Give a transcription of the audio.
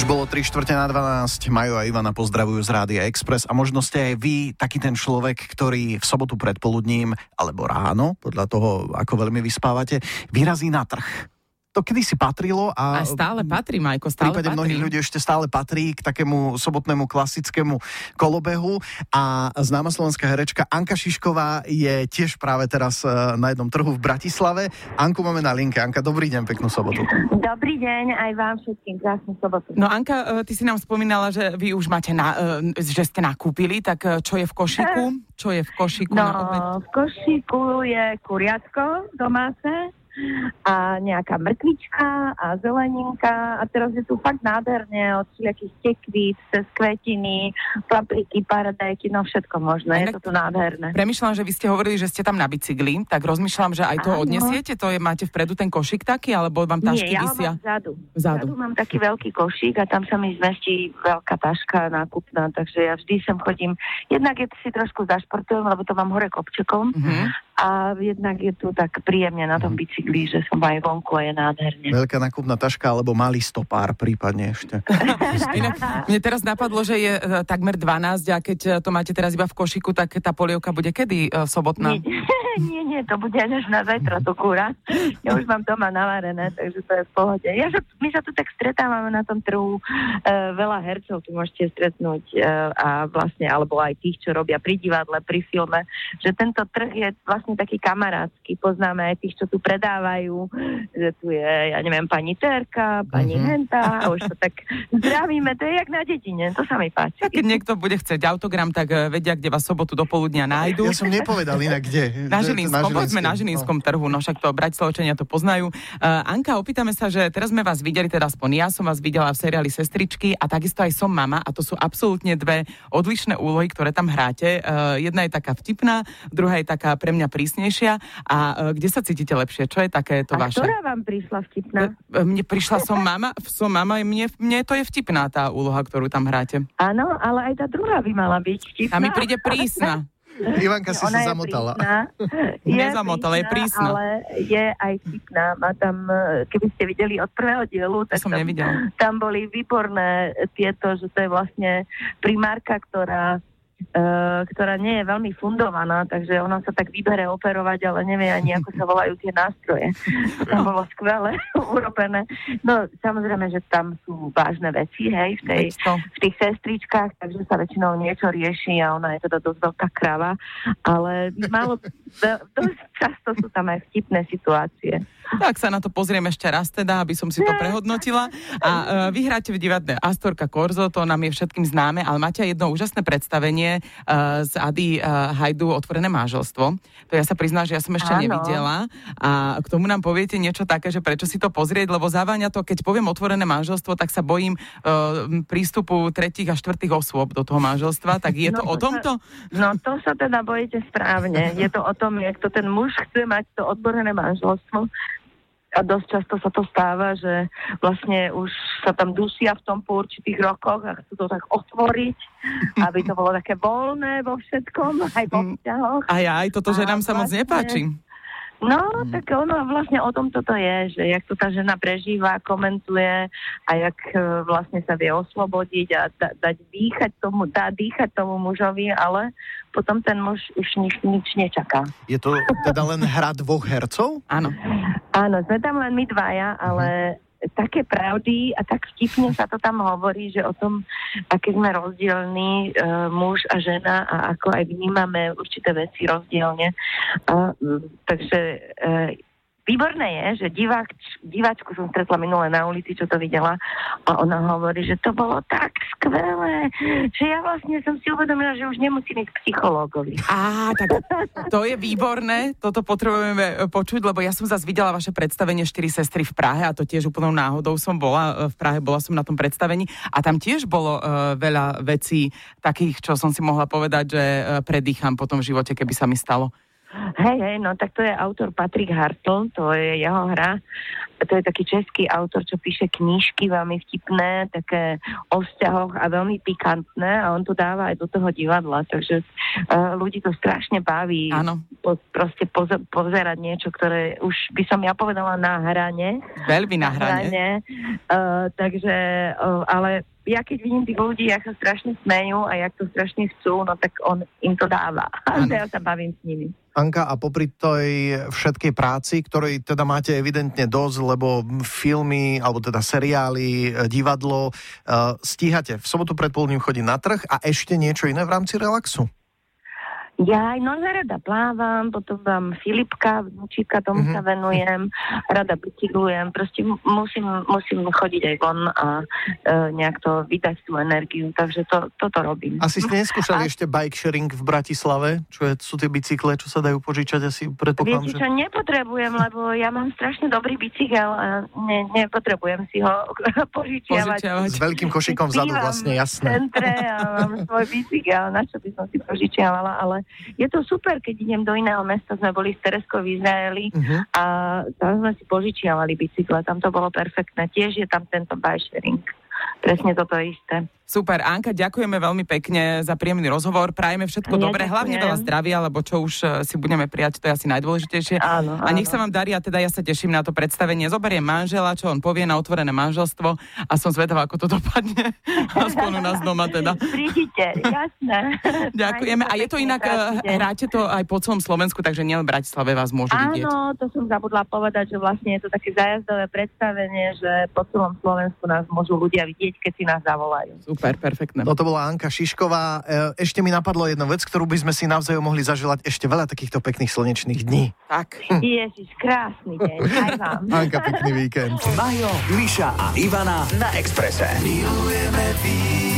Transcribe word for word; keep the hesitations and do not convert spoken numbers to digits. Už bolo tri štvrte na dvanásť, Majo a Ivana pozdravujú z Rádia Express a možno ste aj vy taký ten človek, ktorý v sobotu predpoludním alebo ráno, podľa toho, ako veľmi vyspávate, vyrazí na trh. To kedysi patrilo a... A stále patrí, Majko, stále patrí. V prípade mnohých ľudí ešte stále patrí k takému sobotnému klasickému kolobehu a známa slovenská herečka Anka Šišková je tiež práve teraz na jednom trhu v Bratislave. Anku máme na linke. Anka, dobrý deň, peknú sobotu. Dobrý deň aj vám všetkým, krásnu sobotu. No Anka, ty si nám spomínala, že vy už máte, na, že ste nakúpili, tak čo je v košíku? Čo je v košíku? No, na obed? V košíku je kuriatko domáce a nejaká mrkvička a zeleninka a teraz je tu fakt nádherne od všelijakých tekvíc cez kvetiny, papriky, paradajky, no všetko možné, je to tu nádherné. Premýšľam, že vy ste hovorili, že ste tam na bicykli, tak rozmýšľam, že aj to Áno. odnesiete, to je, máte vpredu ten košík taký, alebo vám tašky vysia? Nie, ja vysia? Mám vzadu. Vzadu. Vzadu mám taký veľký košík a tam sa mi zmestí veľká taška nákupná, takže ja vždy sem chodím, jednak je si trošku zašportujem, lebo to mám hore kopčekom, mm-hmm. a jednak je tu tak príjemne na tom bicykli, že som aj vonku a je nádherne. Veľká nákupná taška alebo malý stopár prípadne ešte. Inak, mne teraz napadlo, že je takmer dvanásť a keď to máte teraz iba v košiku, tak tá polievka bude kedy? Sobotná? Nie, nie, nie, to bude až na zajtra to kúra. Ja už mám doma navarené, takže to je v pohode. Ja, my sa tu tak stretávame na tom trhu. E, veľa hercov tu môžete stretnúť e, a vlastne, alebo aj tých, čo robia pri divadle, pri filme, že tento trh je vlastne taký kamarátsky, poznáme aj tých, čo tu predávajú, že tu je, ja neviem, pani Terka, pani mm-hmm. Henta, už to tak zdravíme, to je jak na dedine, to sa mi páči. Tak keď niekto bude chcieť autogram, tak vedia, kde vás sobotu do poludnia nájdu. Ja som nepovedal inak, kde. Na Žilinskom, poďme na Žilinskom no. trhu, no však to Bratislavčania to poznajú. Uh, Anka, opýtame sa, že teraz sme vás videli, teda aspoň ja som vás videla v seriáli Sestričky a takisto aj som mama a to sú absolútne dve odlišné úlohy, ktoré tam hráte. Uh, jedna je taká vtipná, druhá je taká pre mňa prísnejšia. A e, kde sa cítite lepšie? Čo je také to vaše? A ktorá vám prišla vtipná? E, mne prišla som mama, som mama a mne, mne to je vtipná tá úloha, ktorú tam hráte. Áno, ale aj tá druhá by mala byť vtipná. A mi príde prísna. Ivanka si sa zamotala. Je nezamotala, prísna, je prísna. Ale je aj vtipná. Má tam, keby ste videli od prvého dielu, tak som tam, tam boli výborné tieto, že to je vlastne primárka, ktorá Uh, ktorá nie je veľmi fundovaná, takže ona sa tak vybere operovať, ale nevie ani, ako sa volajú tie nástroje. To bolo skvelé urobené. No, samozrejme, že tam sú vážne veci, hej, v, tej, v tých sestričkách, takže sa väčšinou niečo rieši a ona je teda dosť veľká krava, ale málo, dosť často sú tam aj vtipné situácie. Tak sa na to pozrieme ešte raz teda, aby som si to prehodnotila. A uh, vy hráte v divadle Astorka Korzo, to nám je všetkým známe, ale máte aj jedno úžasné predstavenie uh, z Ady uh, Hajdu Otvorené manželstvo. To ja sa priznám, že ja som ešte Áno. nevidela. A k tomu nám poviete niečo také, že prečo si to pozrieť, lebo zaváňa to, keď poviem Otvorené manželstvo, tak sa bojím uh, prístupu tretích a štvrtých osôb do toho manželstva. Tak je no, to o tomto? No to sa teda bojíte správne. Je to o tom, jak to ten muž chce mať to otvorené manželstvo. A dosť často sa to stáva, že vlastne už sa tam dusia v tom po určitých rokoch a chcú to tak otvoriť, aby to bolo také voľné vo všetkom, aj vo vzťahoch. A ja, aj toto, že nám sa vlastne moc nepáči. No, tak ono vlastne o tom toto je, že jak to tá žena prežíva, komentuje a jak vlastne sa vie oslobodiť a da, dať dýchať tomu, dá dýchať tomu mužovi, ale potom ten muž už nič, nič nečaká. Je to teda len hra dvoch hercov? Áno. Áno, sme tam len my dvaja, ale také pravdy a tak vtipne sa to tam hovorí, že o tom, aké sme rozdielní e, muž a žena a ako aj vnímame určité veci rozdielne. A, takže e, výborné je, že diváč, diváčku som stretla minule na ulici, čo to videla a ona hovorí, že to bolo tak skvelé, že ja vlastne som si uvedomila, že už nemusím ísť k psychológovi. Á, tak to je výborné, toto potrebujeme počuť, lebo ja som zase videla vaše predstavenie Štyri sestry v Prahe a to tiež úplnou náhodou som bola v Prahe, bola som na tom predstavení a tam tiež bolo uh, veľa vecí takých, čo som si mohla povedať, že uh, predýcham po tom živote, keby sa mi stalo. Hej, hej, no tak to je autor Patrik Hartl, to je jeho hra. To je taký český autor, čo píše knížky veľmi vtipné, také o vzťahoch a veľmi pikantné a on to dáva aj do toho divadla, takže uh, ľudí to strašne baví. Áno. Po, proste poz- pozerať niečo, ktoré už by som ja povedala na hrane. Veľmi na hrane. Na hrane. Uh, takže, uh, ale ja keď vidím tých ľudí, jak sa strašne smejú a jak to strašne chcú, no tak on im to dáva. A ja sa bavím s nimi. Anka, a popri tej všetkej práci, ktorej teda máte evidentne dosť, lebo filmy, alebo teda seriály, divadlo, uh, stíhate v sobotu predpoludním chodiť na trh a ešte niečo iné v rámci relaxu? Ja aj no, rada plávam, potom mám Filipka, vnúčika, tomu mm-hmm. sa venujem, rada bicyklujem, proste musím, musím chodiť aj von a e, nejak to vydať tú energiu, takže to, toto robím. Asi ste neskúšali a... ešte bike sharing v Bratislave? Čo je, sú tie bicykle, čo sa dajú požičať? Asi predpokladám, Viete, že... čo nepotrebujem, lebo ja mám strašne dobrý bicykel a ne, nepotrebujem si ho požičiavať. požičiavať. S veľkým košíkom vzadu vlastne, jasné. V centre a mám svoj bicykel, na čo by som si požičiavala, ale je to super, keď idem do iného mesta, sme boli v Terezku v Izraeli uh-huh. a tam sme si požičiavali bicykle, tam to bolo perfektné, tiež je tam tento bike sharing. Presne toto isté. Super, Anka, ďakujeme veľmi pekne za príjemný rozhovor, prajeme všetko ja dobré, hlavne veľa zdravia, lebo čo už si budeme prijať, to je asi najdôležitejšie. Áno, áno. A nech sa vám darí, a teda ja sa teším na to predstavenie. Zoberiem manžela, čo on povie na otvorené manželstvo a som zvedavá, ako to dopadne. Aspoň u nás doma teda. Prídite, jasné. Ďakujeme. A je to inak, hráte to aj po celom Slovensku, takže nielen v Bratislave vás môžu vidieť. Áno, to som zabudla povedať, že vlastne je to také zájazdové predstavenie, že po celom Slovensku nás môžu ľudia vidieť, keď si nás zavolajú. Super, perfektné. Toto bola Anka Šišková. Ešte mi napadlo jedna vec, ktorú by sme si navzájom mohli zaželať ešte veľa takýchto pekných slnečných dní. Tak. Ježiš, krásny deň. Aj vám. Anka, pekný víkend. Majo, Miša a Ivana na Expresse. Milujeme víkend.